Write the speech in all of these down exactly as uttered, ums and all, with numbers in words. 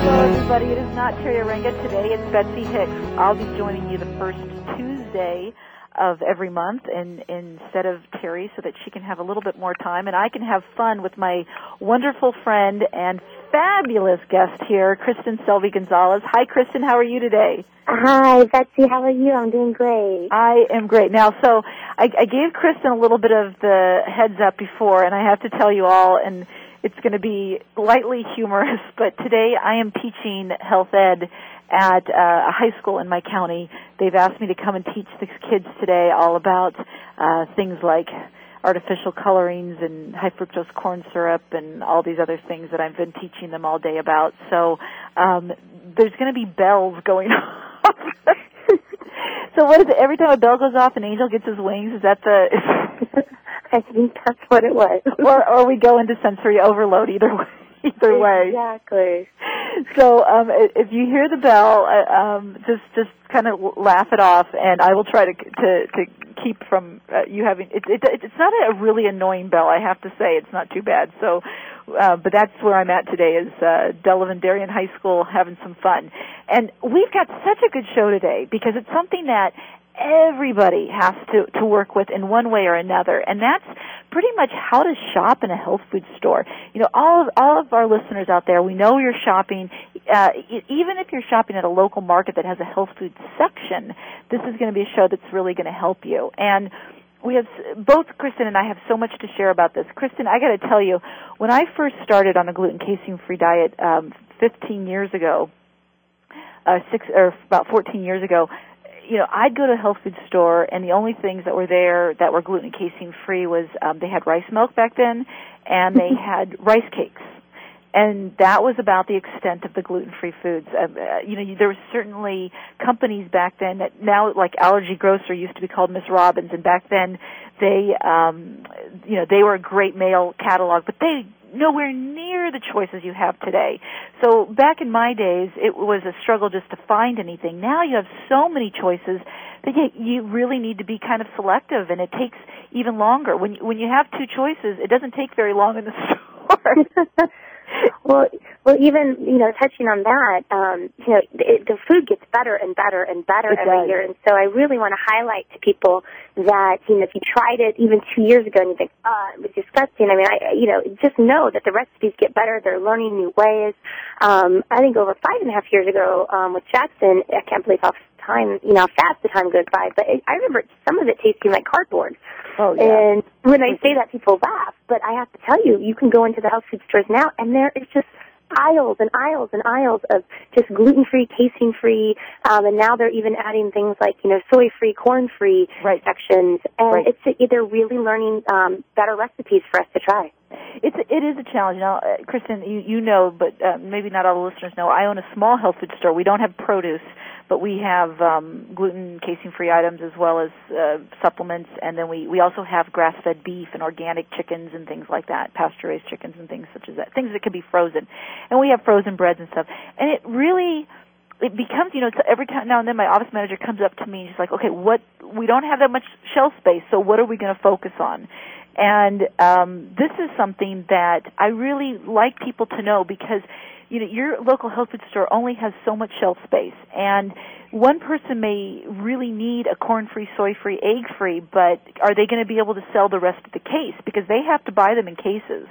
Hello, everybody. It is not Terri Arranga today. It's Betsy Hicks. I'll be joining you the first Tuesday of every month and, and instead of Terri, so that she can have a little bit more time and I can have fun with my wonderful friend and fabulous guest here, Kristin Selby Gonzalez. Hi, Kristin. How are you today? Hi, Betsy. How are you? I'm doing great. I am great. Now, so I, I gave Kristin a little bit of the heads up before, and I have to tell you all, and it's going to be lightly humorous, but today I am teaching health ed at uh, a high school in my county. They've asked me to come and teach the kids today all about uh, things like artificial colorings and high fructose corn syrup and all these other things that I've been teaching them all day about. So um, there's going to be bells going off. So what is it? Every time a bell goes off, an angel gets his wings? Is that the... I think that's what it was. Or, or we go into sensory overload either way. Either way. Exactly. So um, if you hear the bell, um, just just kind of laugh it off, and I will try to to, to keep from uh, you having it, it. It's not a really annoying bell, I have to say. It's not too bad. So, uh, but that's where I'm at today, is uh, Delavan Darien High School, having some fun. And we've got such a good show today because it's something that everybody has to, to work with in one way or another, and that's pretty much how to shop in a health food store. You know, all of, all of our listeners out there, we know you're shopping, uh, even if you're shopping at a local market that has a health food section, this is going to be a show that's really going to help you. And we have, both Kristin and I have so much to share about this. Kristin, I got to tell you, when I first started on a gluten casein free diet um, fifteen years ago, uh, six or about fourteen years ago, you know, I'd go to a health food store, and the only things that were there that were gluten and casein-free was um, they had rice milk back then, and they had rice cakes. And that was about the extent of the gluten-free foods. Uh, you know, there were certainly companies back then that now, like Allergy Grocer, used to be called Miss Robbins, and back then they, um, you know, they were a great mail catalog, but they nowhere near the choices you have today. So back in my days, it was a struggle just to find anything. Now you have so many choices that you really need to be kind of selective, and it takes even longer. When when you have two choices, it doesn't take very long in the store. Well, well, even, you know, touching on that, um, you know, it, the food gets better and better and better every year. And so I really want to highlight to people that, you know, if you tried it even two years ago and you think, oh, it was disgusting. I mean, I, you know, just know that the recipes get better. They're learning new ways. Um, I think over five and a half years ago um, with Jackson, I can't believe how time, you know, how fast the time goes by. But it, I remember some of it tasting like cardboard. Oh, yeah. And when I say that, people laugh. But I have to tell you, you can go into the health food stores now, and there is just aisles and aisles and aisles of just gluten-free, casein-free, um, and now they're even adding things like, you know, soy-free, corn-free right. sections. And right. it's they're really learning um, better recipes for us to try. It's a, it is a challenge. Now, Kristin, you, you know, but uh, maybe not all the listeners know, I own a small health food store. We don't have produce, but we have um, gluten, casein-free items as well as uh, supplements, and then we, we also have grass-fed beef and organic chickens and things like that, pasture-raised chickens and things such as that, things that can be frozen. And we have frozen breads and stuff. And it really... It becomes, you know, so every time now and then my office manager comes up to me and she's like, okay, what, we don't have that much shelf space, so what are we going to focus on? And um, this is something that I really like people to know because, you know, your local health food store only has so much shelf space. And one person may really need a corn-free, soy-free, egg-free, but are they going to be able to sell the rest of the case? Because they have to buy them in cases.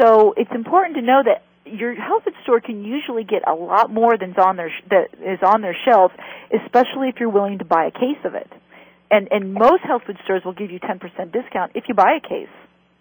So it's important to know that your health food store can usually get a lot more than is on their sh- that is on their shelves, especially if you're willing to buy a case of it. And and most health food stores will give you ten percent discount if you buy a case.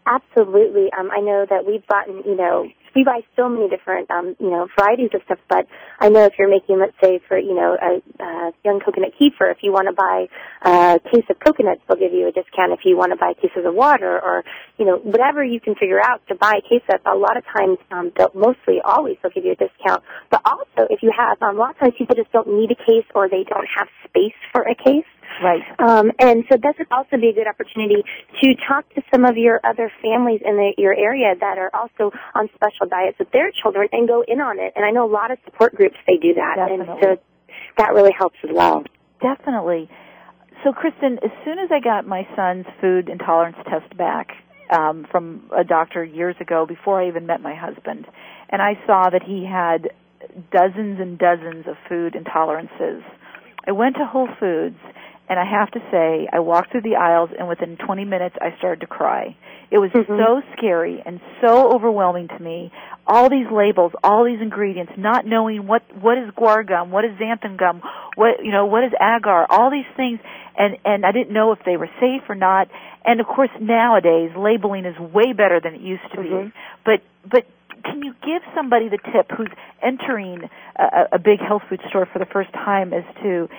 Absolutely. Um, I know that we've gotten, you know, we buy so many different, um, you know, varieties of stuff, but I know if you're making, let's say, for, you know, a, a young coconut kefir, if you want to buy a case of coconuts, they'll give you a discount. If you want to buy cases of water or, you know, whatever you can figure out to buy a case of, a lot of times, um, they'll mostly always they'll give you a discount. But also, if you have, um, a lot of times people just don't need a case or they don't have space for a case. Right. Um, and so this would also be a good opportunity to talk to some of your other families in the, your area that are also on special diets with their children and go in on it. And I know a lot of support groups, they do that. Definitely. And so that really helps as well. Definitely. So, Kristin, as soon as I got my son's food intolerance test back um, from a doctor years ago, before I even met my husband, and I saw that he had dozens and dozens of food intolerances, I went to Whole Foods. And I have to say, I walked through the aisles, and within twenty minutes, I started to cry. It was mm-hmm. so scary and so overwhelming to me. All these labels, all these ingredients, not knowing what what is guar gum, what is xanthan gum, what you know, what is agar, all these things, and and I didn't know if they were safe or not. And of course, nowadays, labeling is way better than it used to mm-hmm. be. But but. Can you give somebody the tip who's entering a, a big health food store for the first time as to,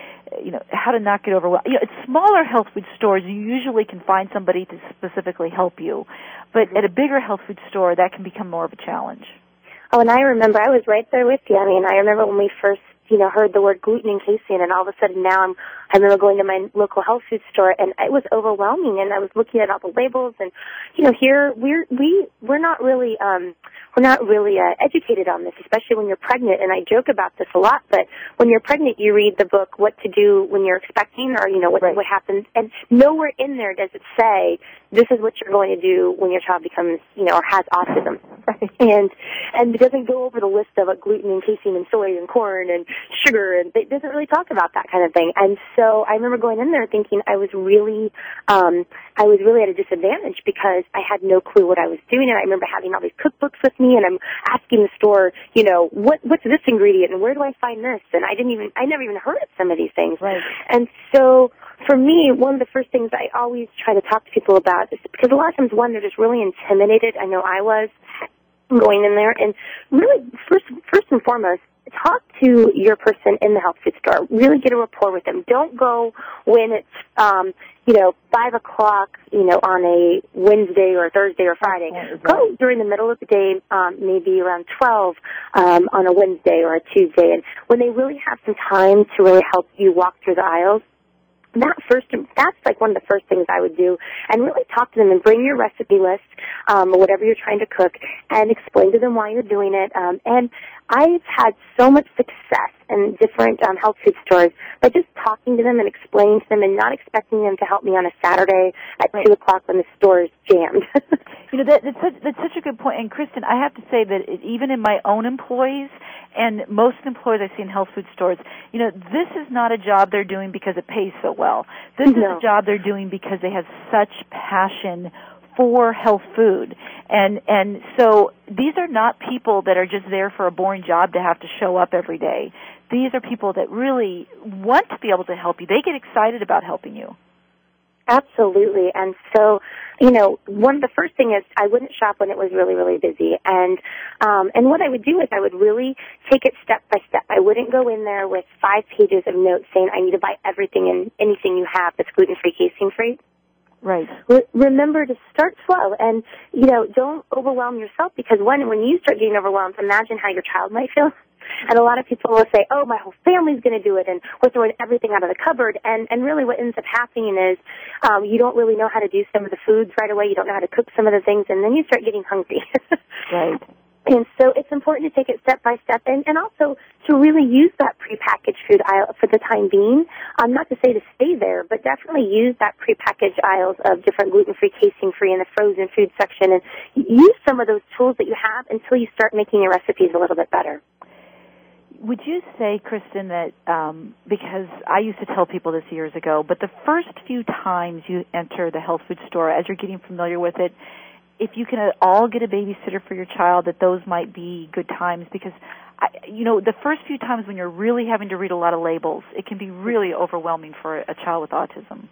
you know, how to not get overwhelmed? You know, at smaller health food stores, you usually can find somebody to specifically help you. But at a bigger health food store, that can become more of a challenge. Oh, and I remember I was right there with you. I mean, I remember when we first, you know, heard the word gluten and casein, and all of a sudden now I'm, I remember going to my local health food store, and it was overwhelming, and I was looking at all the labels, and, you know, here we're, we, we're not really, um, we're not really uh, educated on this, especially when you're pregnant, and I joke about this a lot, but when you're pregnant, you read the book, What to Do When You're Expecting, or, you know, what, right. what happens, and nowhere in there does it say, this is what you're going to do when your child becomes, you know, or has autism, right. and, and it doesn't go over the list of uh, gluten and casein and soy and corn and sugar, and it doesn't really talk about that kind of thing, and so I remember going in there thinking I was really, um, I was really at a disadvantage because I had no clue what I was doing, and I remember having all these cookbooks with me, and I'm asking the store, you know, what what's this ingredient, and where do I find this, and I didn't even, I never even heard of some of these things, right. and so for me, one of the first things I always try to talk to people about is, because a lot of times, one, they're just really intimidated, I know I was going in there, and really, first first and foremost, talk to your person in the health food store. Really get a rapport with them. Don't go when it's, um, you know, five o'clock, you know, on a Wednesday or Thursday or Friday. Go during the middle of the day, um, maybe around twelve um, on a Wednesday or a Tuesday. And when they really have some time to really help you walk through the aisles, That first, that's like one of the first things I would do, and really talk to them and bring your recipe list, um, whatever you're trying to cook, and explain to them why you're doing it. Um, and I've had so much success in different um, health food stores by just talking to them and explaining to them, and not expecting them to help me on a Saturday at right. two o'clock when the store is jammed. You know, that, that's, such, that's such a good point. And Kristin, I have to say that it, even in my own employees and most employees I see in health food stores, you know, this is not a job they're doing because it pays so well. This no. is a job they're doing because they have such passion for health food. And and so these are not people that are just there for a boring job to have to show up every day. These are people that really want to be able to help you. They get excited about helping you. Absolutely. And so, you know, one of the first thing is I wouldn't shop when it was really, really busy. And um, and what I would do is I would really take it step by step. I wouldn't go in there with five pages of notes saying I need to buy everything and anything you have that's gluten-free, casein-free. Right. Re- remember to start slow, and, you know, don't overwhelm yourself, because when, when you start getting overwhelmed, imagine how your child might feel. And a lot of people will say, oh, my whole family's going to do it, and we're throwing everything out of the cupboard. And, and really what ends up happening is um, you don't really know how to do some of the foods right away. You don't know how to cook some of the things, and then you start getting hungry. Right. And so it's important to take it step by step, and, and also to really use that prepackaged food aisle for the time being. Um, not to say to stay there, but definitely use that prepackaged aisles of different gluten-free, casein-free, and the frozen food section, and use some of those tools that you have until you start making your recipes a little bit better. Would you say, Kristin, that um, because I used to tell people this years ago, but the first few times you enter the health food store, as you're getting familiar with it, if you can at all get a babysitter for your child, that those might be good times, because, I, you know, the first few times when you're really having to read a lot of labels, it can be really overwhelming for a child with autism.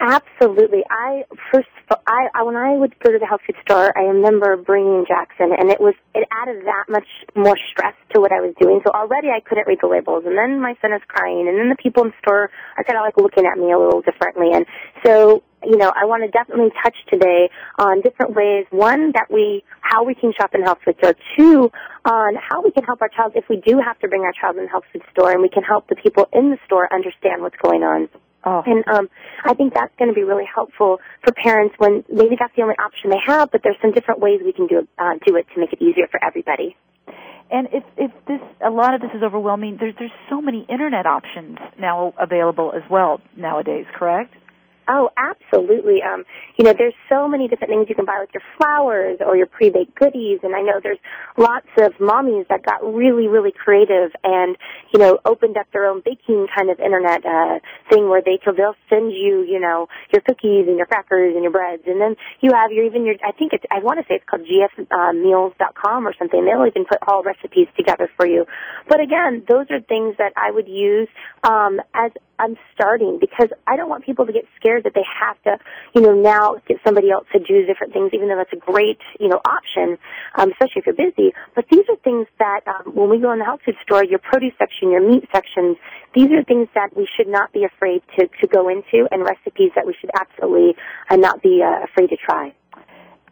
Absolutely. I first, I when I would go to the health food store, I remember bringing Jackson, and it was it added that much more stress to what I was doing. So already I couldn't read the labels, and then my son is crying, and then the people in the store are kind of like looking at me a little differently. And so, you know, I want to definitely touch today on different ways, one, that we, how we can shop in health food store, two, on how we can help our child if we do have to bring our child in the health food store, and we can help the people in the store understand what's going on. Oh. And um, I think that's going to be really helpful for parents when maybe that's the only option they have, but there's some different ways we can do, uh, do it to make it easier for everybody. And if, if this, a lot of this is overwhelming, there's, there's so many Internet options now available as well nowadays, correct? Oh, absolutely. Um, you know, there's so many different things you can buy, like your flowers or your pre-baked goodies. And I know there's lots of mommies that got really, really creative and, you know, opened up their own baking kind of Internet uh, thing where they, they'll send you, you know, your cookies and your crackers and your breads. And then you have your, even your, I think it's, I want to say it's called G F Meals dot com or something. They'll even put all recipes together for you. But again, those are things that I would use um, as I'm starting, because I don't want people to get scared that they have to, you know, now get somebody else to do different things, even though that's a great, you know, option, um, especially if you're busy. But these are things that um, when we go in the health food store, your produce section, your meat section, these are things that we should not be afraid to, to go into, and recipes that we should absolutely uh, not be uh, afraid to try.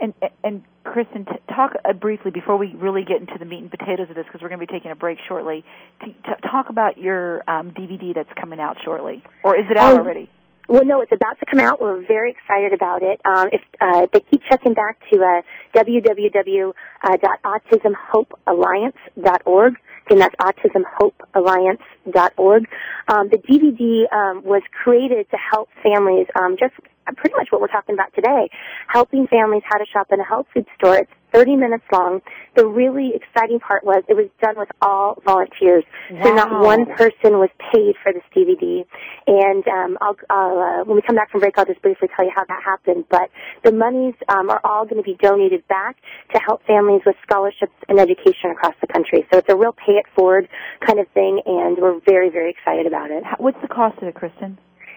And, and Kristin, t- talk uh, briefly, before we really get into the meat and potatoes of this, because we're going to be taking a break shortly, t- t- talk about your um, D V D that's coming out shortly. Or is it out um, already? Well, no, it's about to come out. We're very excited about it. Um, if uh, they keep checking back to uh, w w w dot autism hope alliance dot org. Again, that's autism hope alliance dot org. Um, the D V D um, was created to help families um, just pretty much what we're talking about today, helping families how to shop in a health food store. It's thirty minutes long. The really exciting part was it was done with all volunteers. Wow. So not one person was paid for this D V D. And um, I'll, I'll, uh, when we come back from break, I'll just briefly tell you how that happened. But the monies um, are all going to be donated back to help families with scholarships and education across the country. So it's a real pay-it-forward kind of thing, and we're very, very excited about it. What's the cost of it, Kristin?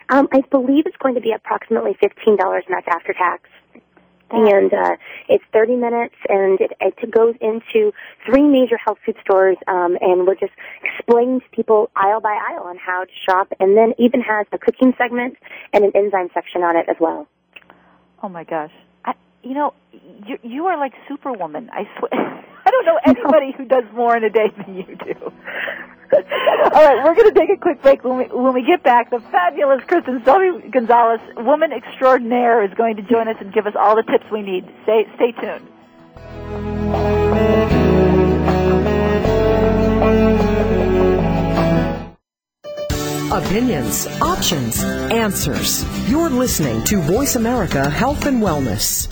Um, I believe it's going to be approximately fifteen dollars, and that's after tax. And uh, it's thirty minutes, and it, it goes into three major health food stores, um, and we're just explaining to people aisle by aisle on how to shop, and then even has a cooking segment and an enzyme section on it as well. Oh, my gosh. I, you know, you, you are like Superwoman, I swear. I don't know anybody who does more in a day than you do. All right, we're going to take a quick break. When we, when we get back, the fabulous Kristin Selby Gonzalez, woman extraordinaire, is going to join us and give us all the tips we need. Stay, stay tuned. Opinions, options, answers. You're listening to Voice America Health and Wellness.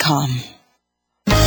com.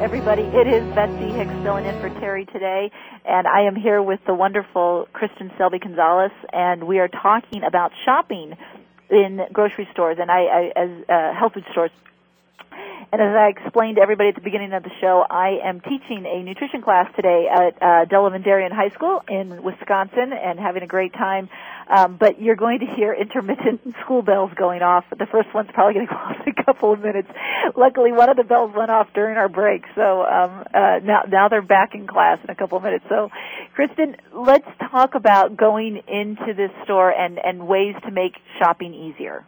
everybody. It is Betsy Hicks filling in for Terri today, and I am here with the wonderful Kristin Selby Gonzalez, and we are talking about shopping in grocery stores and I, I as uh, health food stores. And as I explained to everybody at the beginning of the show, I am teaching a nutrition class today at uh, Delavan Darien High School in Wisconsin and having a great time. Um, but you're going to hear intermittent school bells going off. The first one's probably going to go off in a couple of minutes. Luckily, one of the bells went off during our break, so um, uh, now, now they're back in class in a couple of minutes. So, Kristin, let's talk about going into this store and, and ways to make shopping easier.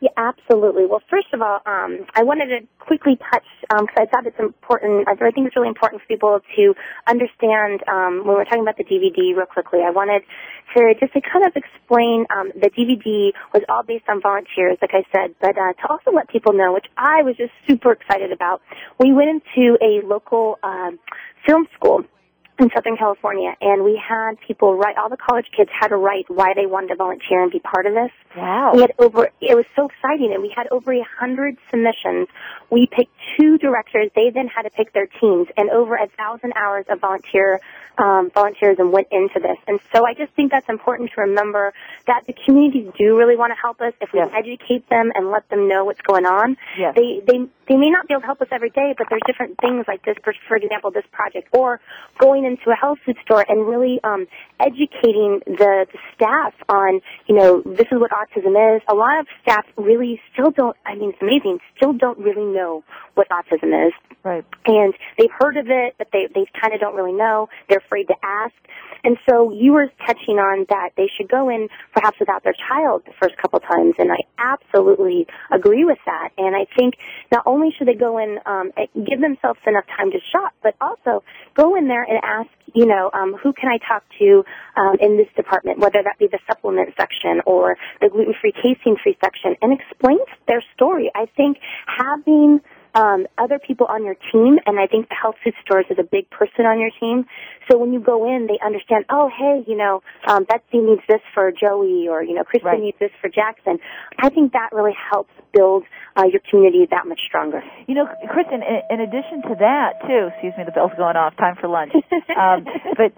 Yeah, absolutely. Well, first of all, um, I wanted to quickly touch, because um, I thought it's important, I think it's really important for people to understand um, when we're talking about the D V D real quickly. I wanted to just to kind of explain um, the D V D was all based on volunteers, like I said, but uh, to also let people know, which I was just super excited about, we went into a local um, film school in Southern California, and we had people write, all the college kids had to write why they wanted to volunteer and be part of this. Wow. We had over, it was so exciting, and we had over a hundred submissions. We picked two directors, they then had to pick their teams, and over a thousand hours of volunteer, um, volunteerism went into this. And so I just think that's important to remember that the communities do really want to help us if we yes. educate them and let them know what's going on. Yes. They, they, they may not be able to help us every day, but there's different things like this, for, for example, this project, or going into a health food store and really um, educating the, the staff on, you know, this is what autism is. A lot of staff really still don't, I mean, it's amazing, still don't really know what autism is. Right. And they've heard of it, but they, they kind of don't really know. They're afraid to ask. And so you were touching on that they should go in perhaps without their child the first couple times, and I absolutely agree with that. And I think not only should they go in, um, give themselves enough time to shop, but also go in there and ask, you know, um, who can I talk to um, in this department, whether that be the supplement section or the gluten-free, casein-free section, and explain their story. I think having Um, other people on your team, and I think the health food stores is a big person on your team. So when you go in, they understand, oh, hey, you know, um, Betsy needs this for Joey, or, you know, Kristin right. needs this for Jackson. I think that really helps build uh, your community that much stronger. You know, Kristin, in, in addition to that, too, excuse me, the bell's going off, time for lunch. um, but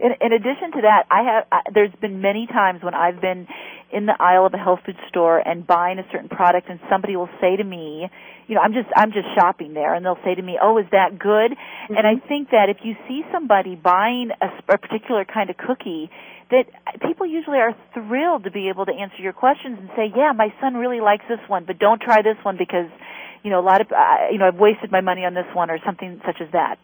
in, in addition to that, I have. I, there's been many times when I've been in the aisle of a health food store and buying a certain product, and somebody will say to me, you know, I'm just I'm just shopping there, and they'll say to me, oh, is that good? Mm-hmm. And I think that if you see somebody buying a, a particular kind of cookie, that people usually are thrilled to be able to answer your questions and say, yeah, my son really likes this one, but don't try this one because, you know, a lot of, uh, you know, I've wasted my money on this one or something such as that.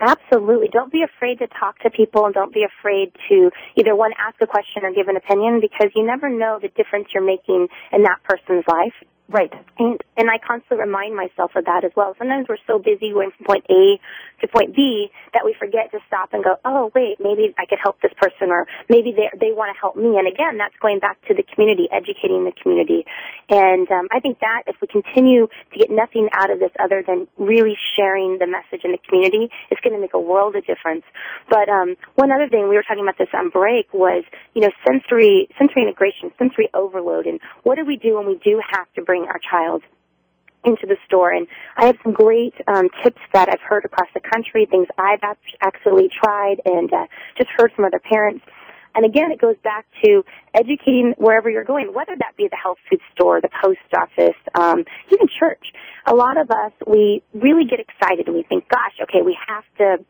Absolutely. Don't be afraid to talk to people, and don't be afraid to either, one, ask a question or give an opinion, because you never know the difference you're making in that person's life. Right. And, and I constantly remind myself of that as well. Sometimes we're so busy going from point A to point B that we forget to stop and go, oh, wait, maybe I could help this person, or maybe they they want to help me. And, again, that's going back to the community, educating the community. And um, I think that if we continue to get nothing out of this other than really sharing the message in the community, it's going to make a world of difference. But um, one other thing, we were talking about this on break, was, you know, sensory sensory integration, sensory overload, and what do we do when we do have to bring our child into the store. And I have some great um, tips that I've heard across the country, things I've actually tried and uh, just heard from other parents. And again, it goes back to educating wherever you're going, whether that be the health food store, the post office, um, even church. A lot of us, we really get excited and we think, gosh, okay, we have to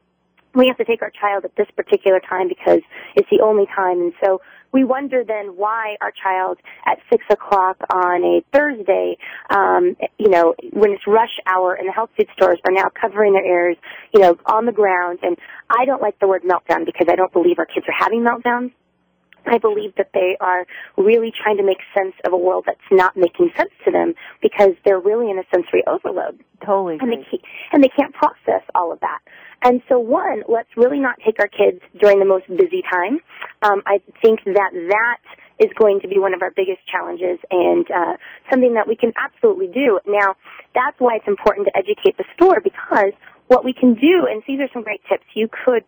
we have to take our child at this particular time because it's the only time. And so we wonder then why our child at six o'clock on a Thursday, um, you know, when it's rush hour and the health food stores are now covering their ears, you know, on the ground. And I don't like the word meltdown because I don't believe our kids are having meltdowns. I believe that they are really trying to make sense of a world that's not making sense to them because they're really in a sensory overload. Totally. And they, can't, and they can't process all of that. And so, one, let's really not take our kids during the most busy time. Um, I think that that is going to be one of our biggest challenges and uh, something that we can absolutely do. Now, that's why it's important to educate the store, because what we can do, and these are some great tips, you could,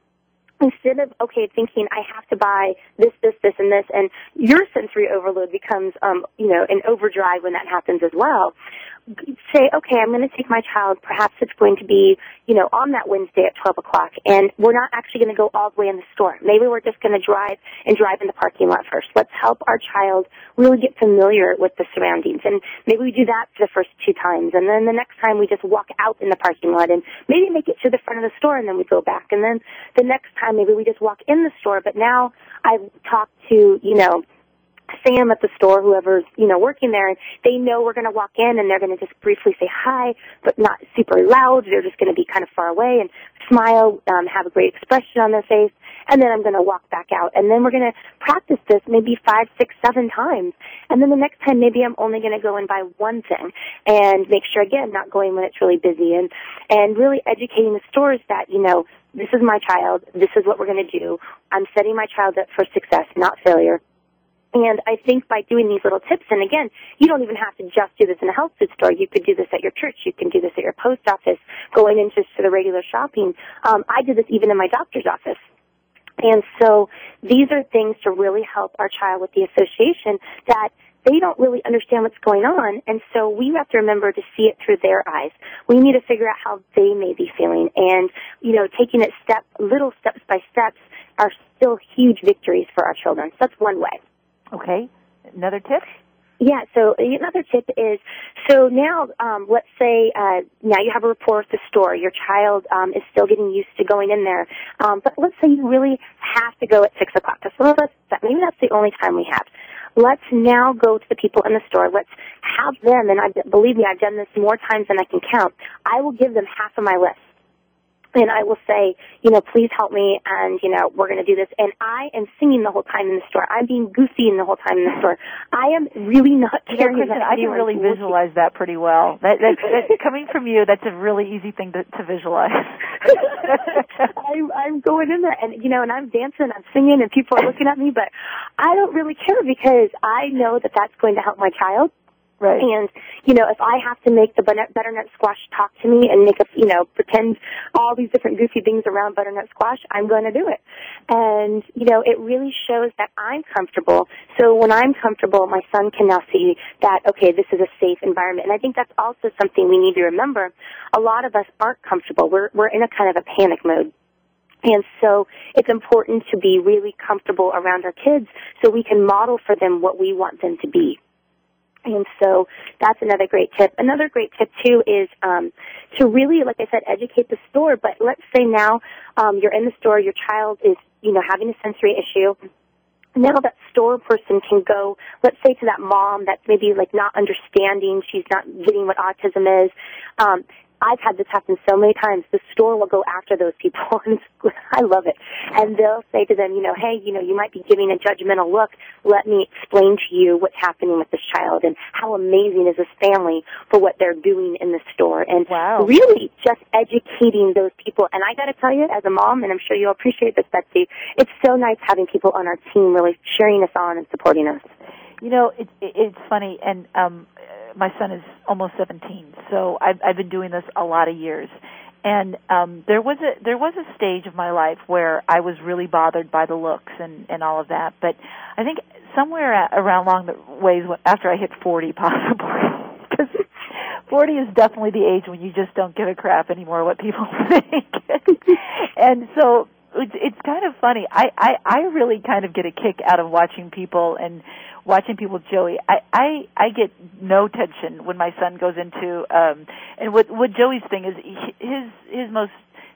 instead of, okay, thinking I have to buy this, this, this, and this, and your sensory overload becomes, um, you know, an overdrive when that happens as well, say, okay, I'm going to take my child, perhaps it's going to be, you know, on that Wednesday at twelve o'clock, and we're not actually going to go all the way in the store. Maybe we're just going to drive and drive in the parking lot first. Let's help our child really get familiar with the surroundings, and maybe we do that for the first two times, and then the next time we just walk out in the parking lot and maybe make it to the front of the store, and then we go back, and then the next time maybe we just walk in the store, but now I've talked to, you know, Sam at the store, whoever's, you know, working there, and they know we're going to walk in and they're going to just briefly say hi, but not super loud. They're just going to be kind of far away and smile, um, have a great expression on their face, and then I'm going to walk back out. And then we're going to practice this maybe five, six, seven times. And then the next time maybe I'm only going to go and buy one thing and make sure, again, not going when it's really busy, and, and really educating the stores that, you know, this is my child, this is what we're going to do. I'm setting my child up for success, not failure. And I think by doing these little tips, and again, you don't even have to just do this in a health food store. You could do this at your church. You can do this at your post office, going into just to the regular shopping. Um, I did this even in my doctor's office. And so these are things to really help our child with the association that they don't really understand what's going on. And so we have to remember to see it through their eyes. We need to figure out how they may be feeling. And, you know, taking it step, little steps by steps are still huge victories for our children. So that's one way. Okay. Another tip? Yeah, so another tip is, so now um, let's say uh, now you have a rapport at the store. Your child um, is still getting used to going in there. Um, but let's say you really have to go at six o'clock. So that's, maybe that's the only time we have. Let's now go to the people in the store. Let's have them, and I, believe me, I've done this more times than I can count. I will give them half of my list. And I will say, you know, please help me, and, you know, we're going to do this. And I am singing the whole time in the store. I'm being goofy in the whole time in the store. I am really not caring. You know, Kristin, I can really visualize that pretty well. That, that, that, coming from you, that's a really easy thing to, to visualize. I, I'm going in there, and, you know, and I'm dancing, I'm singing, and people are looking at me, but I don't really care because I know that that's going to help my child. Right. And, you know, if I have to make the butternut squash talk to me and make a, you know, pretend all these different goofy things around butternut squash, I'm going to do it. And, you know, it really shows that I'm comfortable. So when I'm comfortable, my son can now see that, okay, this is a safe environment. And I think that's also something we need to remember. A lot of us aren't comfortable. We're, we're in a kind of a panic mode. And so it's important to be really comfortable around our kids so we can model for them what we want them to be. And so that's another great tip. Another great tip, too, is um, to really, like I said, educate the store. But let's say now um, you're in the store, your child is, you know, having a sensory issue. Now that store person can go, let's say, to that mom that's maybe, like, not understanding, she's not getting what autism is. Um, I've had this happen so many times. The store will go after those people, and I love it. And they'll say to them, you know, hey, you know, you might be giving a judgmental look. Let me explain to you what's happening with this child and how amazing is this family for what they're doing in the store. And wow. Really just educating those people. And I got to tell you, as a mom, and I'm sure you'll appreciate this, Betsy, it's so nice having people on our team really cheering us on and supporting us. You know, it, it, it's funny, and um, my son is almost seventeen, so I've, I've been doing this a lot of years. And um, there was a there was a stage of my life where I was really bothered by the looks and, and all of that. But I think somewhere around along the ways after I hit forty, possibly, because forty is definitely the age when you just don't give a crap anymore what people think. And so it's, it's kind of funny. I, I, I really kind of get a kick out of watching people and. Watching people, Joey, I, I, I get no tension when my son goes into, um, and what, what Joey's thing is, he, his, his most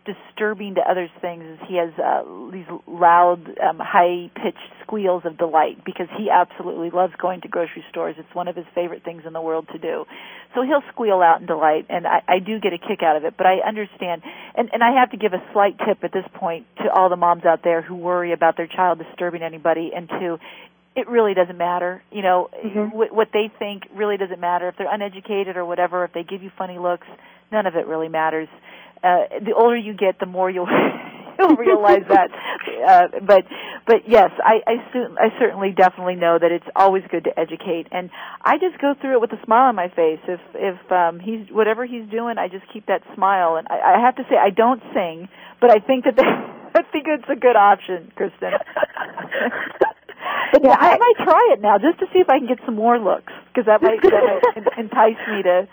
disturbing to others things is he has uh, these loud, um, high-pitched squeals of delight because he absolutely loves going to grocery stores. It's one of his favorite things in the world to do. So he'll squeal out in delight, and I, I do get a kick out of it, but I understand. And, and I have to give a slight tip at this point to all the moms out there who worry about their child disturbing anybody, and to it really doesn't matter. You know, mm-hmm. w- what they think really doesn't matter. If they're uneducated or whatever, if they give you funny looks, none of it really matters. Uh, the older you get, the more you'll, you'll realize that. Uh, but, but yes, I, I, su- I certainly definitely know that it's always good to educate. And I just go through it with a smile on my face. If, if, um, he's, whatever he's doing, I just keep that smile. And I, I have to say, I don't sing, but I think that they, I think it's a good option, Kristen. But yeah, yeah, I, I might try it now just to see if I can get some more looks, because that might, that might entice me to,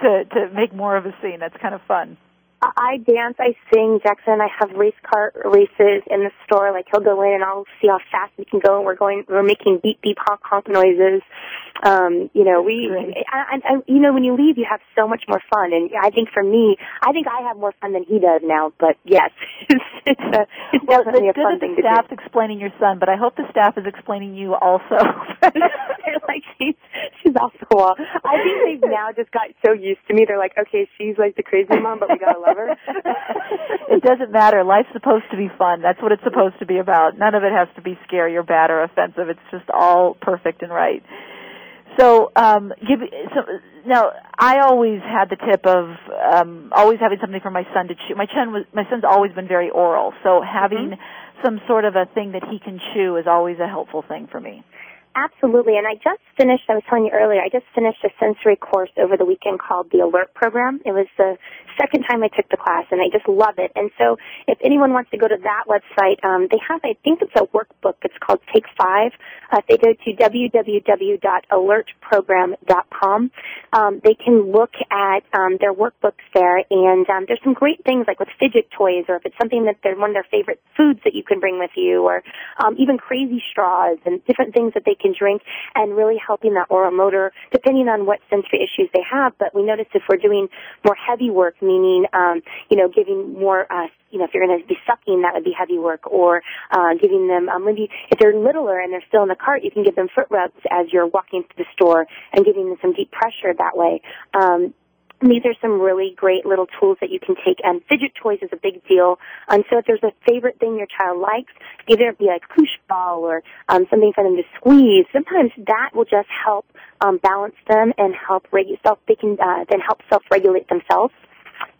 to, to make more of a scene. That's kind of fun. I dance, I sing, Jackson. I have race car races in the store. Like, he'll go in and I'll see how fast we can go. And we're going, we're making beep, beep, honk, honk noises. Um, you know, we, I, I, you know, when you leave, you have so much more fun. And I think for me, I think I have more fun than he does now. But yes, it's, it's, a, it's well, definitely a fun thing to do. Well, the staff's explaining your son, but I hope the staff is explaining you also. They're like, she's, she's off the wall. I think they've now just got so used to me. They're like, okay, she's like the crazy mom, but we gotta love her. It doesn't matter. Life's supposed to be fun. That's what it's supposed to be about. None of it has to be scary or bad or offensive. It's just all perfect and right. So, um, give, so now I always had the tip of um, always having something for my son to chew. My son was, my son's always been very oral, so having mm-hmm. some sort of a thing that he can chew is always a helpful thing for me. Absolutely, and I just finished, I was telling you earlier, I just finished a sensory course over the weekend called the Alert Program. It was the second time I took the class, and I just love it. And so if anyone wants to go to that website, um, they have, I think it's a workbook. It's called Take Five. Uh, if they go to w w w dot alert program dot com, um, they can look at um, their workbooks there, and um, there's some great things like with fidget toys, or if it's something that they're one of their favorite foods that you can bring with you, or um, even crazy straws and different things that they can drink, and really helping that oral motor depending on what sensory issues they have. But we noticed if we're doing more heavy work, meaning, um, you know, giving more, uh, you know, if you're going to be sucking, that would be heavy work, or uh, giving them, um, maybe if they're littler and they're still in the cart, you can give them foot rubs as you're walking through the store and giving them some deep pressure that way. Um, These are some really great little tools that you can take, and fidget toys is a big deal. Um, so if there's a favorite thing your child likes, either it be like a push ball or um, something for them to squeeze, sometimes that will just help um, balance them and help regu- self. They can uh, then help self-regulate themselves,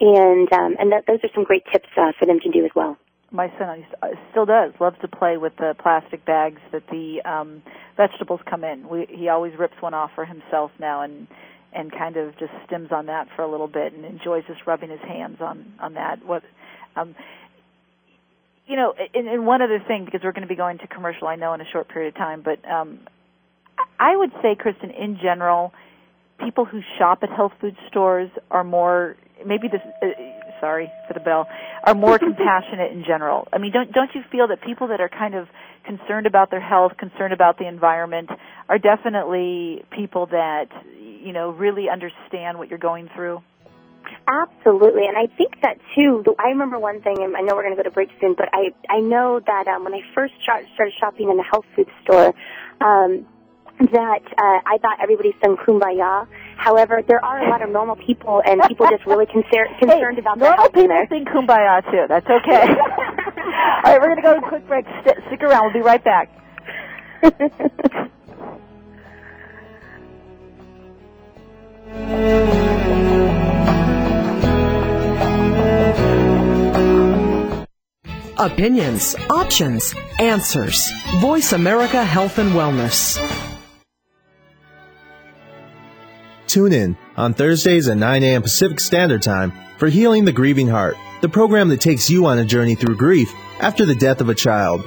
and um, and th- those are some great tips uh, for them to do as well. My son still does, loves to play with the plastic bags that the um, vegetables come in. We, he always rips one off for himself now, and. and kind of just stims on that for a little bit and enjoys just rubbing his hands on, on that. What, um, you know, and, and one other thing, because we're going to be going to commercial, I know, in a short period of time, but um, I would say, Kristen, in general, people who shop at health food stores are more, maybe this, uh, sorry for the bell, are more compassionate in general. I mean, don't don't you feel that people that are kind of concerned about their health, concerned about the environment, are definitely people that, you know, really understand what you're going through? Absolutely, and I think that, too, I remember one thing, and I know we're going to go to break soon, but I, I know that um, when I first started shopping in the health food store, um, that uh, I thought everybody sang kumbaya. However, there are a lot of normal people and people just really concer- concerned hey, about their health in there. Normal people sing kumbaya, too. That's okay. All right, we're going to go to a quick break. St- stick around. We'll be right back. Opinions, options, answers. Voice America Health and Wellness. Tune in on Thursdays at nine a.m. Pacific Standard Time for Healing the Grieving Heart, the program that takes you on a journey through grief after the death of a child.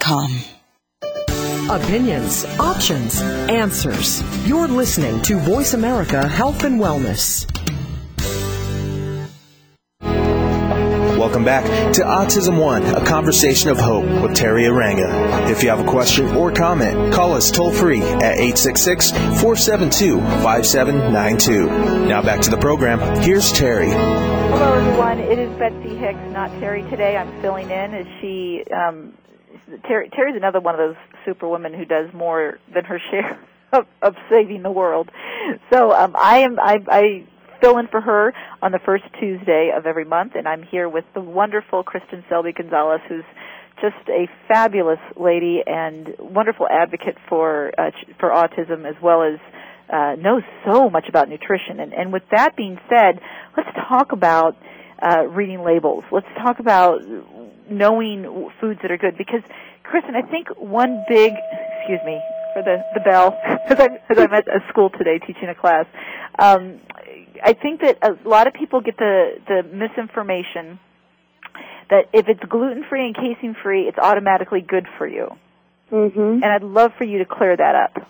com. Opinions, options, answers. You're listening to Voice America Health and Wellness. Welcome back to Autism One, a conversation of hope with Terri Arranga. If you have a question or comment, call us toll free at eight six six, four seven two, five seven nine two. Now back to the program. Here's Terri. Hello, everyone. It is Betsy Hicks, not Terry today. I'm filling in. Is she? Um, Terry, Terry's another one of those superwomen who does more than her share of, of saving the world. So um, I am. I, I fill in for her on the first Tuesday of every month, and I'm here with the wonderful Kristin Selby Gonzalez, who's just a fabulous lady and wonderful advocate for uh, for autism, as well as. Uh, knows so much about nutrition. And, and with that being said, let's talk about uh, reading labels. Let's talk about knowing foods that are good. Because, Kristin, I think one big, excuse me for the, the bell, because I'm, I'm at a school today teaching a class, um, I think that a lot of people get the, the misinformation that if it's gluten-free and casein-free, it's automatically good for you. Mm-hmm. And I'd love for you to clear that up.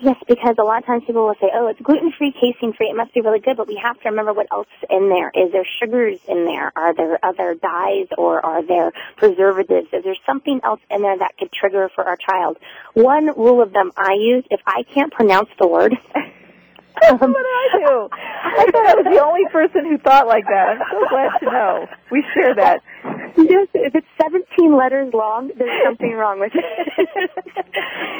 Yes, because a lot of times people will say, oh, it's gluten-free, casein-free, it must be really good, but we have to remember what else is in there. Is there sugars in there? Are there other dyes or are there preservatives? Is there something else in there that could trigger for our child? One rule of thumb I use, if I can't pronounce the word... That's what I do. I thought I was the only person who thought like that. I'm so glad to know. We share that. Yes, if it's seventeen letters long, there's something wrong with it.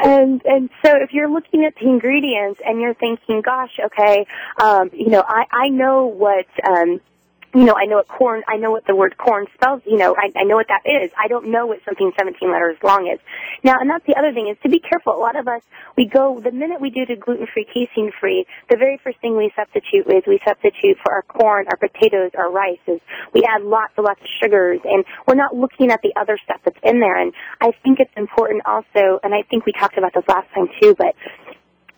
and and so if you're looking at the ingredients and you're thinking, gosh, okay, um, you know, I, I know what... Um, You know, I know what corn, I know what the word corn spells, you know, I, I know what that is. I don't know what something seventeen letters long is. Now, and that's the other thing is to be careful. A lot of us, we go, the minute we do to gluten-free, casein-free, the very first thing we substitute is we substitute for our corn, our potatoes, our rice is we add lots and lots of sugars and we're not looking at the other stuff that's in there. And I think it's important also, and I think we talked about this last time too, but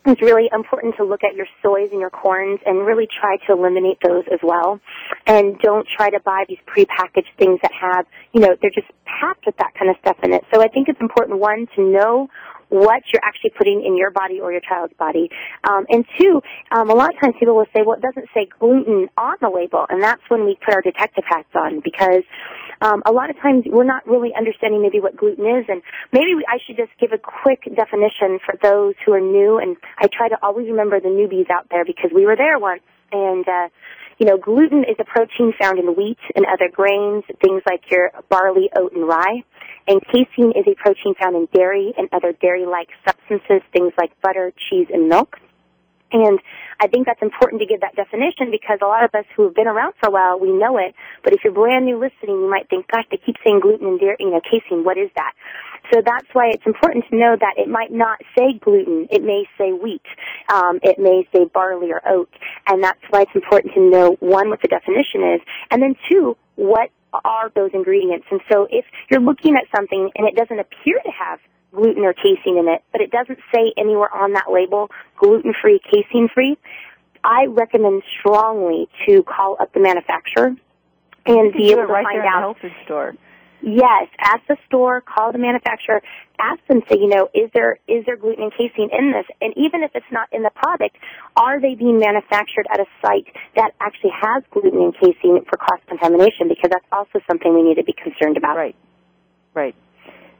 it's really important to look at your soys and your corns and really try to eliminate those as well. And don't try to buy these prepackaged things that have, you know, they're just packed with that kind of stuff in it. So I think it's important, one, to know what you're actually putting in your body or your child's body. Um, and two, um, a lot of times people will say, well, it doesn't say gluten on the label, and that's when we put our detective hats on because um, a lot of times we're not really understanding maybe what gluten is, and maybe we, I should just give a quick definition for those who are new, and I try to always remember the newbies out there because we were there once, and uh you know, gluten is a protein found in wheat and other grains, things like your barley, oat, and rye. And casein is a protein found in dairy and other dairy-like substances, things like butter, cheese, and milk. And I think that's important to give that definition because a lot of us who have been around for a while, we know it. But if you're brand new listening, you might think, gosh, they keep saying gluten and dairy, you know, casein, what is that? So that's why it's important to know that it might not say gluten. It may say wheat. Um, it may say barley or oat. And that's why it's important to know, one, what the definition is, and then, two, what are those ingredients. And so if you're looking at something and it doesn't appear to have gluten or casein in it, but it doesn't say anywhere on that label gluten-free, casein-free, I recommend strongly to call up the manufacturer and be able to right find there out. At the health store. Yes, at the store, call the manufacturer, ask them, say, you know, is there is there gluten and casein in this? And even if it's not in the product, are they being manufactured at a site that actually has gluten and casein for cross-contamination? Because that's also something we need to be concerned about. Right, right.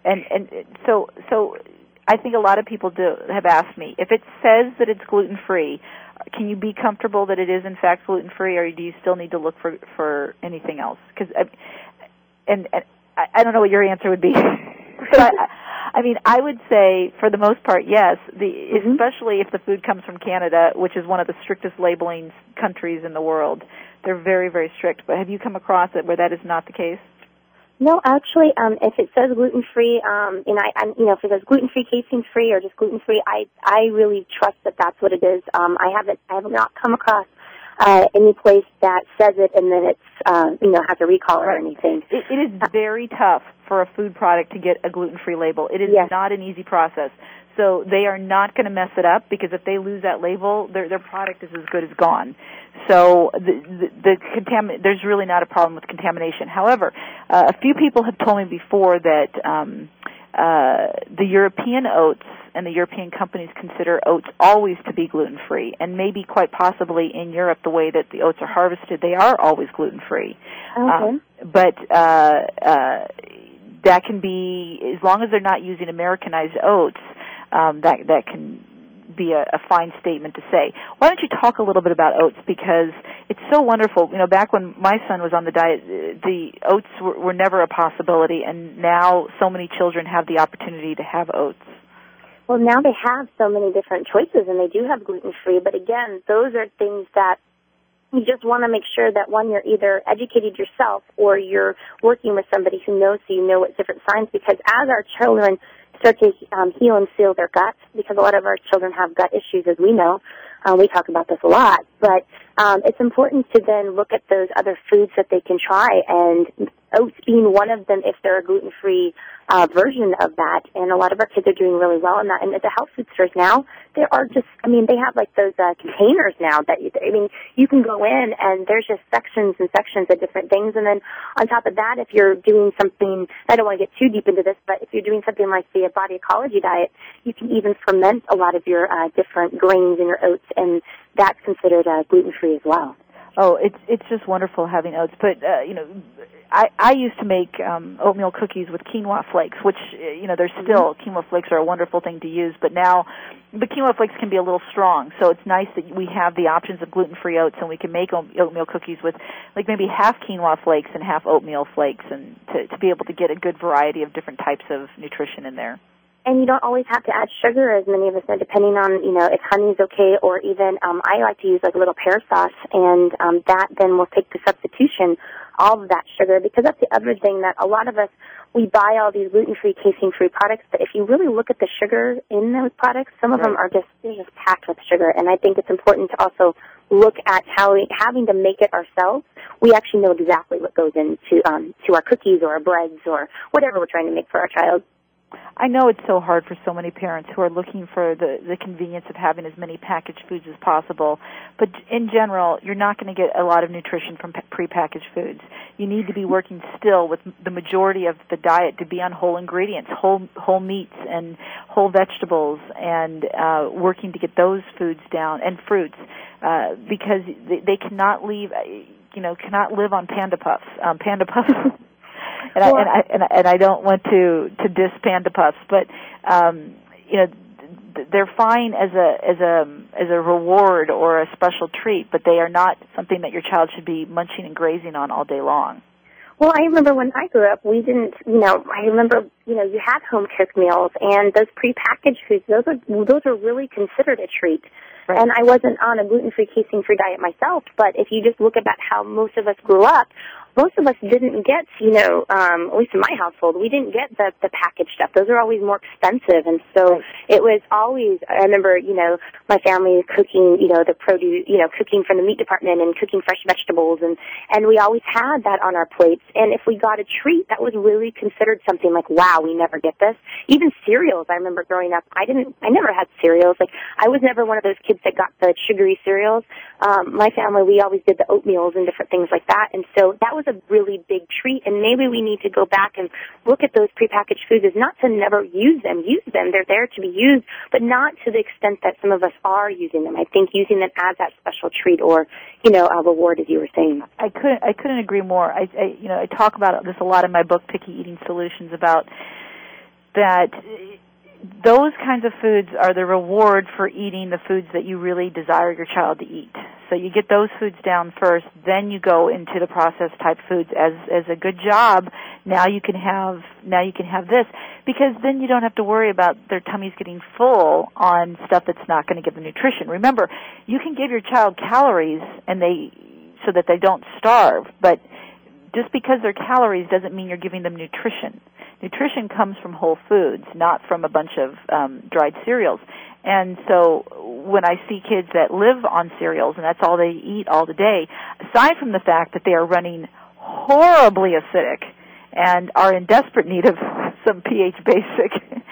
And and so so I think a lot of people do have asked me, if it says that it's gluten-free, can you be comfortable that it is, in fact, gluten-free, or do you still need to look for, for anything else? Because and, and I don't know what your answer would be. But I mean, I would say, for the most part, yes, the, mm-hmm. especially if the food comes from Canada, which is one of the strictest labeling countries in the world. They're very, very strict. But have you come across it where that is not the case? No, actually, um, if it says gluten-free, um, and I, I'm, you know, if it says gluten-free, casein-free, or just gluten-free, I, I really trust that that's what it is. Um, I haven't, I have not come across uh, any place that says it and then it's, uh, you know, has a recall right. or anything. It, it is very tough for a food product to get a gluten-free label. It is yes. not an easy process. So they are not going to mess it up, because if they lose that label, their their product is as good as gone. So the, the, the contamin- there's really not a problem with contamination. However, uh, a few people have told me before that um, uh, the European oats and the European companies consider oats always to be gluten-free, and maybe quite possibly in Europe the way that the oats are harvested, they are always gluten-free. Okay. Um, but uh, uh, that can be, as long as they're not using Americanized oats, Um, that that can be a, a fine statement to say. Why don't you talk a little bit about oats, because it's so wonderful. You know, back when my son was on the diet, the oats were, were never a possibility, and now so many children have the opportunity to have oats. Well, now they have so many different choices, and they do have gluten-free, but again, those are things that you just want to make sure that, one, you're either educated yourself or you're working with somebody who knows, so you know what different signs, because as our children start to um, heal and seal their gut, because a lot of our children have gut issues, as we know. Uh, we talk about this a lot. But um, it's important to then look at those other foods that they can try, and oats being one of them if they're a gluten-free uh, version of that. And a lot of our kids are doing really well in that. And at the health food stores now, there are just, I mean, they have like those uh, containers now that, you, I mean, you can go in and there's just sections and sections of different things. And then on top of that, if you're doing something, I don't want to get too deep into this, but if you're doing something like the Body Ecology diet, you can even ferment a lot of your uh, different grains and your oats, and that's considered uh, gluten-free as well. Oh, it's it's just wonderful having oats. But, uh, you know, I, I used to make um, oatmeal cookies with quinoa flakes, which, you know, they're still, mm-hmm. quinoa flakes are a wonderful thing to use. But now the quinoa flakes can be a little strong, so it's nice that we have the options of gluten-free oats, and we can make oatmeal cookies with, like, maybe half quinoa flakes and half oatmeal flakes, and to, to be able to get a good variety of different types of nutrition in there. And you don't always have to add sugar, as many of us know, depending on, you know, if honey is okay, or even um, I like to use, like, a little pear sauce, and um, that then will take the substitution, all of that sugar, because that's the other thing that a lot of us, we buy all these gluten-free, casein-free products, but if you really look at the sugar in those products, some of right. them are just, they're just packed with sugar, and I think it's important to also look at how we, having to make it ourselves, we actually know exactly what goes into um, to our cookies or our breads or whatever we're trying to make for our child. I know it's so hard for so many parents who are looking for the, the convenience of having as many packaged foods as possible, but in general, you're not going to get a lot of nutrition from prepackaged foods. You need to be working still with the majority of the diet to be on whole ingredients, whole whole meats and whole vegetables, and uh, working to get those foods down, and fruits, uh, because they, they cannot leave, you know, cannot live on Panda Puffs. Um, Panda Puffs. And I, and, I, and, I, and I don't want to, to diss Panda Puffs, but um, you know, they're fine as a as a as a reward or a special treat, but they are not something that your child should be munching and grazing on all day long. Well, I remember when I grew up, we didn't, you know, I remember, you know, you had home cooked meals, and those prepackaged foods, those are those are really considered a treat. Right. And I wasn't on a gluten-free, casein-free diet myself, but if you just look about how most of us grew up, most of us didn't get, you know, um, at least in my household, we didn't get the, the packaged stuff. Those are always more expensive. And so it was always, I remember, you know, my family cooking, you know, the produce, you know, cooking from the meat department and cooking fresh vegetables. And, and we always had that on our plates. And if we got a treat, that was really considered something like, wow, we never get this. Even cereals, I remember growing up, I didn't, I never had cereals. Like, I was never one of those kids that got the sugary cereals. Um, my family, we always did the oatmeals and different things like that. And so that was a really big treat, and maybe we need to go back and look at those prepackaged foods as not to never use them. Use them. They're there to be used, but not to the extent that some of us are using them. I think using them as that special treat or, you know, a reward, as you were saying. I couldn't, I couldn't agree more. I, I you know, I talk about this a lot in my book, Picky Eating Solutions, about that those kinds of foods are the reward for eating the foods that you really desire your child to eat. So you get those foods down first, then you go into the processed type foods as as a good job. Now you can have now you can have this, because then you don't have to worry about their tummies getting full on stuff that's not going to give them nutrition. Remember, you can give your child calories and they so that they don't starve, but just because they're calories doesn't mean you're giving them nutrition. Nutrition comes from whole foods, not from a bunch of um, dried cereals. And so when I see kids that live on cereals and that's all they eat all the day, aside from the fact that they are running horribly acidic and are in desperate need of some pH basic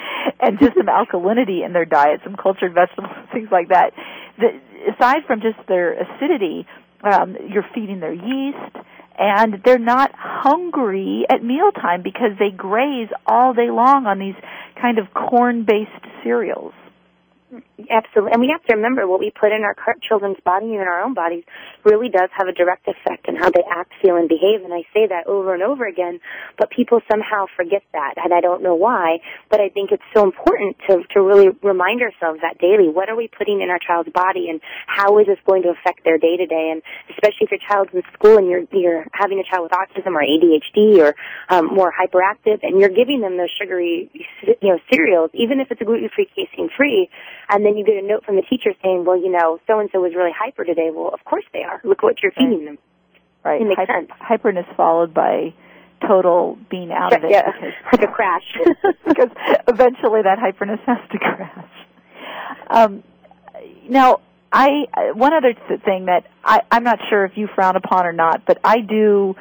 and just some alkalinity in their diet, some cultured vegetables, things like that, the, aside from just their acidity, um, you're feeding their yeast. And they're not hungry at mealtime because they graze all day long on these kind of corn-based cereals. Absolutely. And we have to remember what we put in our children's body and in our own bodies really does have a direct effect on how they act, feel, and behave. And I say that over and over again, but people somehow forget that, and I don't know why, but I think it's so important to, to really remind ourselves that daily, what are we putting in our child's body and how is this going to affect their day-to-day? And especially if your child's in school and you're, you're having a child with autism or A D H D or um, more hyperactive, and you're giving them those sugary, you know, cereals, even if it's a gluten-free, casein-free, and then you get a note from the teacher saying, well, you know, so-and-so was really hyper today. Well, of course they are. Look what you're feeding them. Right. It makes Hyper- sense. Hyperness followed by total being out yeah, of it. Yeah, because, like a crash. Because eventually that hyperness has to crash. Um, now, I one other thing that I, I'm not sure if you frown upon or not, but I do,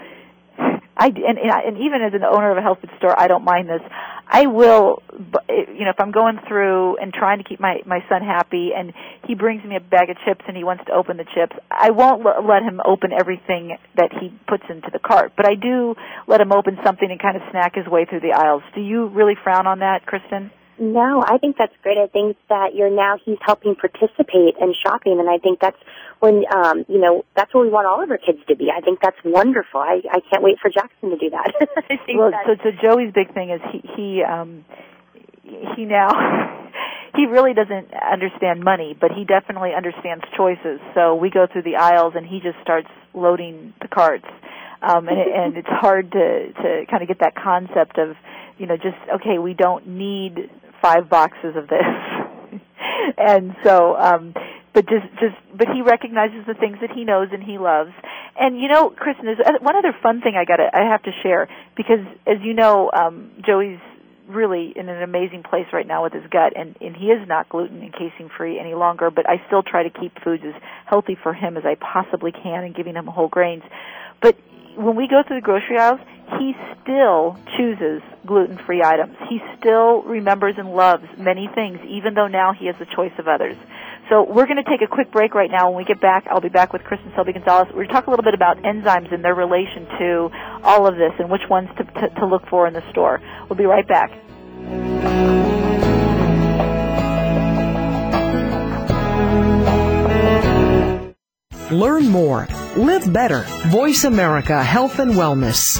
I, and, and even as an owner of a health food store, I don't mind this. I will, you know, if I'm going through and trying to keep my, my son happy and he brings me a bag of chips and he wants to open the chips, I won't l- let him open everything that he puts into the cart. But I do let him open something and kind of snack his way through the aisles. Do you really frown on that, Kristin? No, I think that's great. I think that you're now, he's helping participate in shopping, and I think that's when, um, you know, that's what we want all of our kids to be. I think that's wonderful. I, I can't wait for Jackson to do that. I think well, so, so Joey's big thing is he, he, um, he now, he really doesn't understand money, but he definitely understands choices. So we go through the aisles, and he just starts loading the carts, um, and, and it's hard to, to kind of get that concept of, you know, just, okay, we don't need five boxes of this. And so, um, but just, just, but he recognizes the things that he knows and he loves. And, you know, Kristin, there's one other fun thing I gotta, I have to share, because, as you know, um, Joey's really in an amazing place right now with his gut, and, and he is not gluten and casein free any longer, but I still try to keep foods as healthy for him as I possibly can and giving him whole grains. But when we go through the grocery aisles, he still chooses gluten-free items. He still remembers and loves many things, even though now he has the choice of others. So we're going to take a quick break right now. When we get back, I'll be back with Kristin Selby Gonzalez. We're going to talk a little bit about enzymes and their relation to all of this and which ones to, to, to look for in the store. We'll be right back. Learn more. Live better. Voice America Health and Wellness.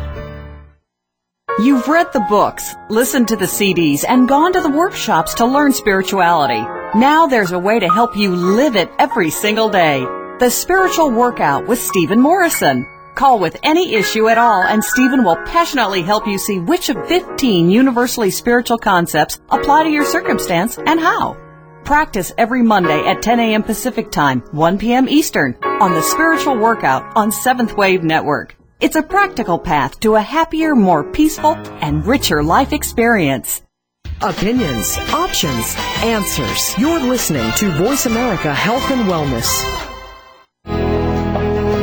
You've read the books, listened to the C Ds, and gone to the workshops to learn spirituality. Now there's a way to help you live it every single day. The Spiritual Workout with Stephen Morrison. Call with any issue at all, and Stephen will passionately help you see which of fifteen universally spiritual concepts apply to your circumstance and how. Practice every Monday at ten a.m. Pacific Time, one p.m. Eastern, on the Spiritual Workout on Seventh Wave Network. It's a practical path to a happier, more peaceful, and richer life experience. Opinions, options, answers. You're listening to Voice America Health and Wellness.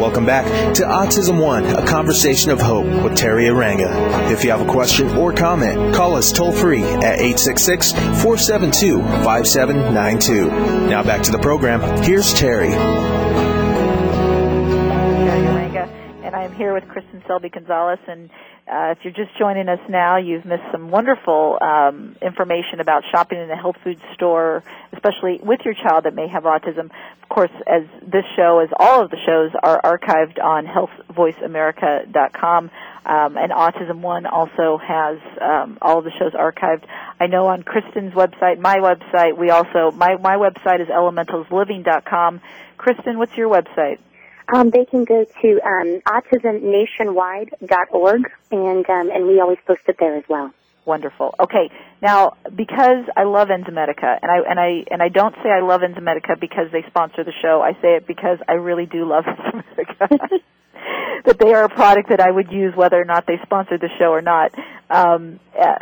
Welcome back to Autism One, a conversation of hope with Terri Arranga. If you have a question or comment, call us toll-free at eight six six, four seven two, five seven nine two. Now back to the program. Here's Terri. And I'm here with Kristin Selby Gonzalez, and uh, if you're just joining us now, you've missed some wonderful um, information about shopping in a health food store, especially with your child that may have autism. Of course, as this show, as all of the shows, are archived on health voice america dot com, um, and Autism One also has um, all of the shows archived. I know on Kristin's website, my website, we also, my, my website is elementals living dot com. Kristin, what's your website? Um, they can go to um, autism nationwide dot org, and um, and we always post it there as well. Wonderful. Okay, now because I love Enzymedica, and I and I and I don't say I love Enzymedica because they sponsor the show. I say it because I really do love Enzymedica. That they are a product that I would use whether or not they sponsor the show or not. Um, uh,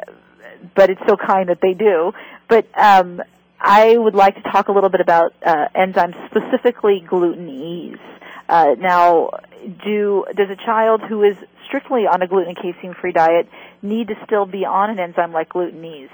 but it's so kind that they do. But um, I would like to talk a little bit about uh, enzymes, specifically GlutenEase. Uh, now, do does a child who is strictly on a gluten and casein-free diet need to still be on an enzyme like GlutenEase?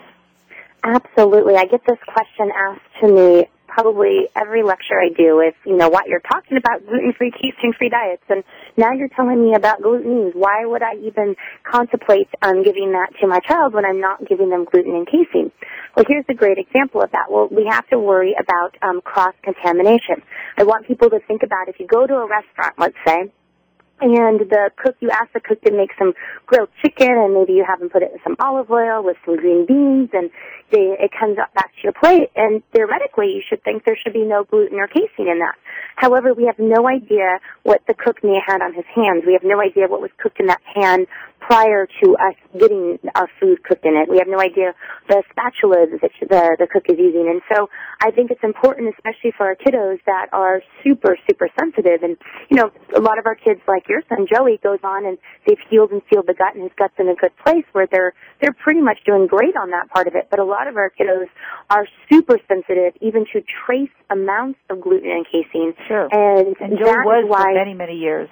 Absolutely. I get this question asked to me probably every lecture I do is, you know, what you're talking about, gluten-free, casein-free diets, and now you're telling me about GlutenEase. Why would I even contemplate um, giving that to my child when I'm not giving them gluten and casein? Well, here's a great example of that. Well, we have to worry about um, cross-contamination. I want people to think about if you go to a restaurant, let's say, and the cook, you ask the cook to make some grilled chicken, and maybe you have them put it in some olive oil with some green beans, and they, it comes up back to your plate, and theoretically you should think there should be no gluten or casein in that. However, we have no idea what the cook may have had on his hands. We have no idea what was cooked in that pan prior to us getting our food cooked in it. We have no idea the spatula that the, the cook is using. And so I think it's important, especially for our kiddos that are super, super sensitive. And, you know, a lot of our kids, like your son, Joey, goes on and they've healed and sealed the gut and his gut's in a good place where they're they're pretty much doing great on that part of it. But a lot of our kiddos are super sensitive even to trace amounts of gluten and casein. Sure. And, and Joey was why, for many, many years.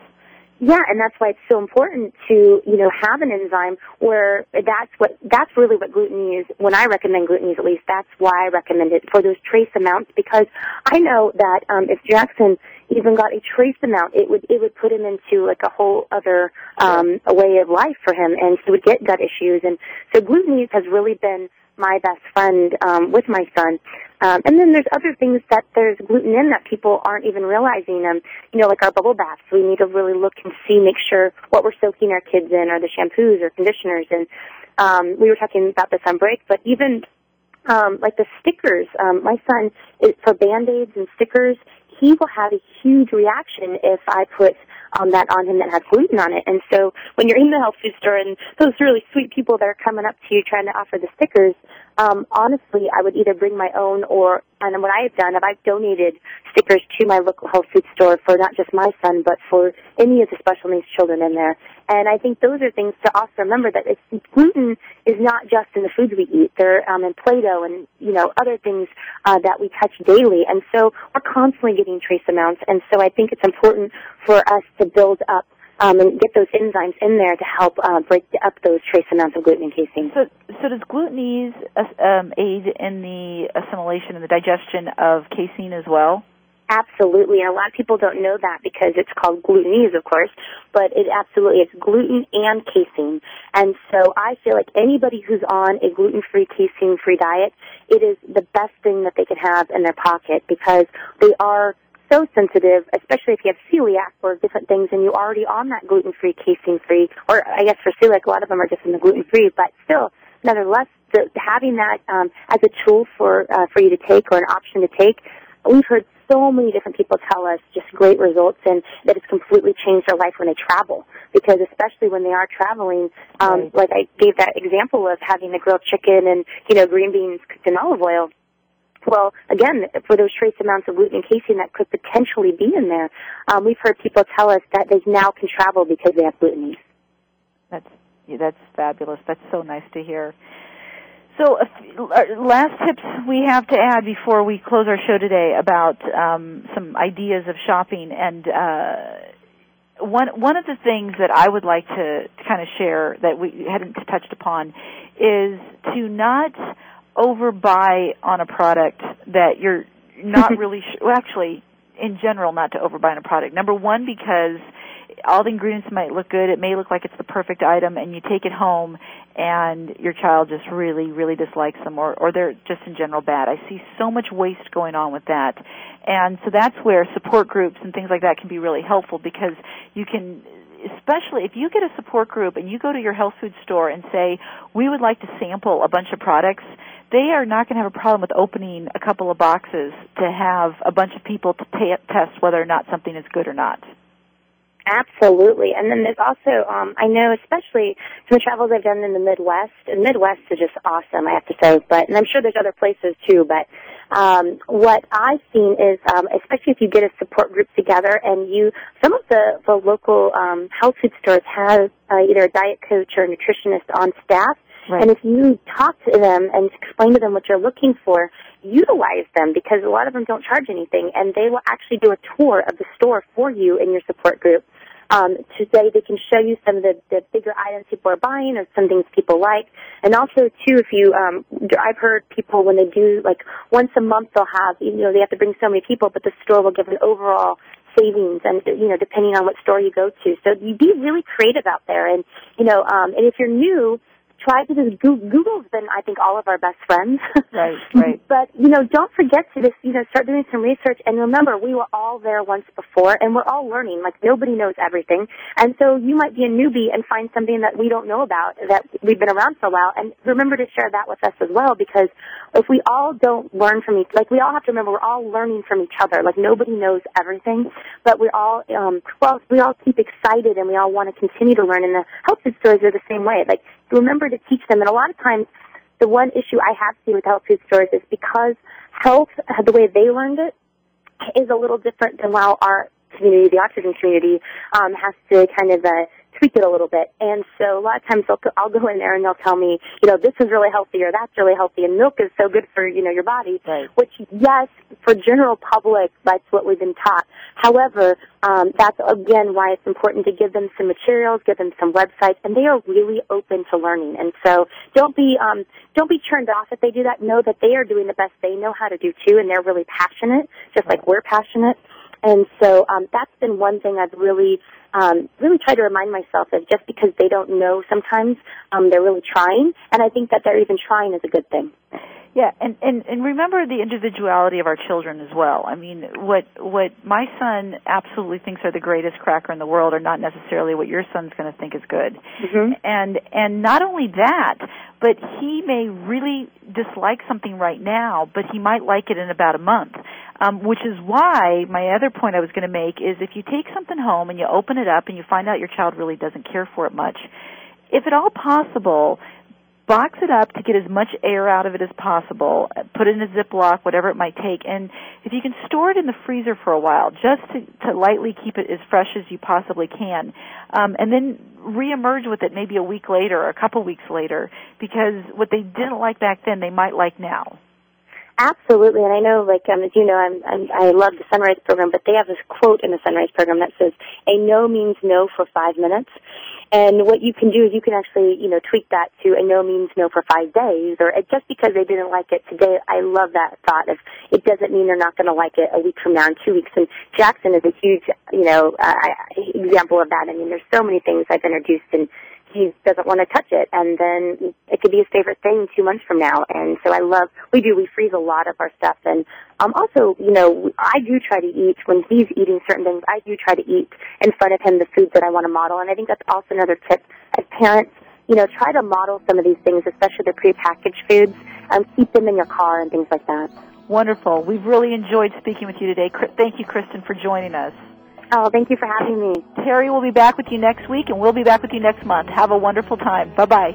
Yeah, and that's why it's so important to, you know, have an enzyme where that's what, that's really what GlutenEase, when I recommend GlutenEase at least, that's why I recommend it for those trace amounts, because I know that um, if Jackson even got a trace amount, it would it would put him into like a whole other um, a way of life for him, and he would get gut issues. And so GlutenEase has really been my best friend um, with my son. Um, and then there's other things that there's gluten in that people aren't even realizing. Um, you know, like our bubble baths, we need to really look and see, make sure what we're soaking our kids in, are the shampoos or conditioners. And um, we were talking about this on break, but even um, like the stickers, um, my son, is, for Band-Aids and stickers, he will have a huge reaction if I put um, that on him that has gluten on it. And so when you're in the health food store and those really sweet people that are coming up to you trying to offer the stickers, um, honestly, I would either bring my own or, and what I have done, I've donated stickers to my local health food store for not just my son, but for any of the special needs children in there. And I think those are things to also remember, that it's, gluten is not just in the foods we eat. They're um, in Play-Doh and, you know, other things uh, that we touch daily. And so we're constantly getting trace amounts, and so I think it's important for us to build up um, and get those enzymes in there to help uh, break up those trace amounts of gluten and casein. So, so does GlutenEase um, aid in the assimilation and the digestion of casein as well? Absolutely, and a lot of people don't know that because it's called GlutenEase, of course, but it absolutely, it's gluten and casein. And so I feel like anybody who's on a gluten-free, casein-free diet, it is the best thing that they can have in their pocket, because they are so sensitive, especially if you have celiac or different things and you're already on that gluten-free, casein-free, or I guess for celiac, a lot of them are just in the gluten-free, but still, nonetheless, the, having that um, as a tool for uh, for you to take, or an option to take, we've heard so many different people tell us just great results, and that it's completely changed their life when they travel, because especially when they are traveling, um, right. like I gave that example of having the grilled chicken and, you know, green beans cooked in olive oil. Well, again, for those trace amounts of gluten and casein that could potentially be in there, um, we've heard people tell us that they now can travel because they have GlutenEase. That's, that's fabulous. That's so nice to hear. So uh, last tips we have to add before we close our show today about um, some ideas of shopping. And uh, one one of the things that I would like to kind of share that we hadn't touched upon is to not overbuy on a product that you're not really sure. Well, actually, in general, not to overbuy on a product. Number one, because all the ingredients might look good. It may look like it's the perfect item, and you take it home, and your child just really, really dislikes them, or, or they're just in general bad. I see so much waste going on with that. And so that's where support groups and things like that can be really helpful, because you can, especially if you get a support group and you go to your health food store and say, we would like to sample a bunch of products, they are not going to have a problem with opening a couple of boxes to have a bunch of people to pay, test whether or not something is good or not. Absolutely. And then there's also, um, I know especially from the travels I've done in the Midwest, and Midwest is just awesome, I have to say, but, and I'm sure there's other places too, but um, what I've seen is, um, especially if you get a support group together, and you, some of the, the local um, health food stores have uh, either a diet coach or a nutritionist on staff. Right. And if you talk to them and explain to them what you're looking for, utilize them, because a lot of them don't charge anything, and they will actually do a tour of the store for you in your support group. Um, today they can show you some of the, the bigger items people are buying, or some things people like. And also, too, if you, um, I've heard people when they do, like, once a month they'll have, you know, they have to bring so many people, but the store will give an overall savings, and, you know, depending on what store you go to. So you be really creative out there. And, you know, um, and if you're new, try to just Google. Google's been, I think, all of our best friends. Right, right. But, you know, don't forget to just, you know, start doing some research. And remember, we were all there once before, and we're all learning. Like, nobody knows everything. And so you might be a newbie and find something that we don't know about, that we've been around for a while. And remember to share that with us as well, because if we all don't learn from each, like, we all have to remember we're all learning from each other. Like, nobody knows everything. But we all, um, well, we all keep excited, and we all want to continue to learn. And the health food stores are the same way. Like, remember to teach them. And a lot of times, the one issue I have seen with health food stores is because health, the way they learned it, is a little different than how our community, the autism community, um, has to kind of uh, tweak it a little bit. And so a lot of times they'll, I'll go in there and they'll tell me, you know, this is really healthy, or that's really healthy, and milk is so good for, you know, your body, right. Which, yes, for general public, that's what we've been taught. However, um, that's, again, why it's important to give them some materials, give them some websites, and they are really open to learning. And so don't be um, don't be turned off if they do that. Know that they are doing the best they know how to do, too, and they're really passionate, just like we're passionate. And so um, that's been one thing I've really, um, really tried to remind myself of. Just because they don't know sometimes, um, they're really trying, and I think that they're even trying is a good thing. Yeah, and, and, and remember the individuality of our children as well. I mean, what what my son absolutely thinks are the greatest cracker in the world are not necessarily what your son's going to think is good. Mm-hmm. And and not only that, but he may really dislike something right now, but he might like it in about a month, um, which is why my other point I was going to make is if you take something home and you open it up and you find out your child really doesn't care for it much, if at all possible, box it up to get as much air out of it as possible, put it in a Ziploc, whatever it might take, and if you can store it in the freezer for a while, just to, to lightly keep it as fresh as you possibly can, um, and then reemerge with it maybe a week later or a couple weeks later, because what they didn't like back then, they might like now. Absolutely, and I know, like um, as you know, I'm, I'm, I love the Sunrise program, but they have this quote in the Sunrise program that says, a no means no for five minutes. And what you can do is you can actually, you know, tweak that to a no means no for five days, or just because they didn't like it today. I love that thought of it doesn't mean they're not going to like it a week from now in two weeks. And Jackson is a huge, you know, uh, example of that. I mean, there's so many things I've introduced, and he doesn't want to touch it, and then it could be his favorite thing two months from now. And so I love, we do, we freeze a lot of our stuff. And um, also, you know, I do try to eat, when he's eating certain things, I do try to eat in front of him the food that I want to model. And I think that's also another tip as parents, you know, try to model some of these things, especially the prepackaged foods, and um, keep them in your car and things like that. Wonderful. We've really enjoyed speaking with you today. Thank you, Kristin, for joining us. Oh, thank you for having me. Terri will be back with you next week, and we'll be back with you next month. Have a wonderful time. Bye-bye.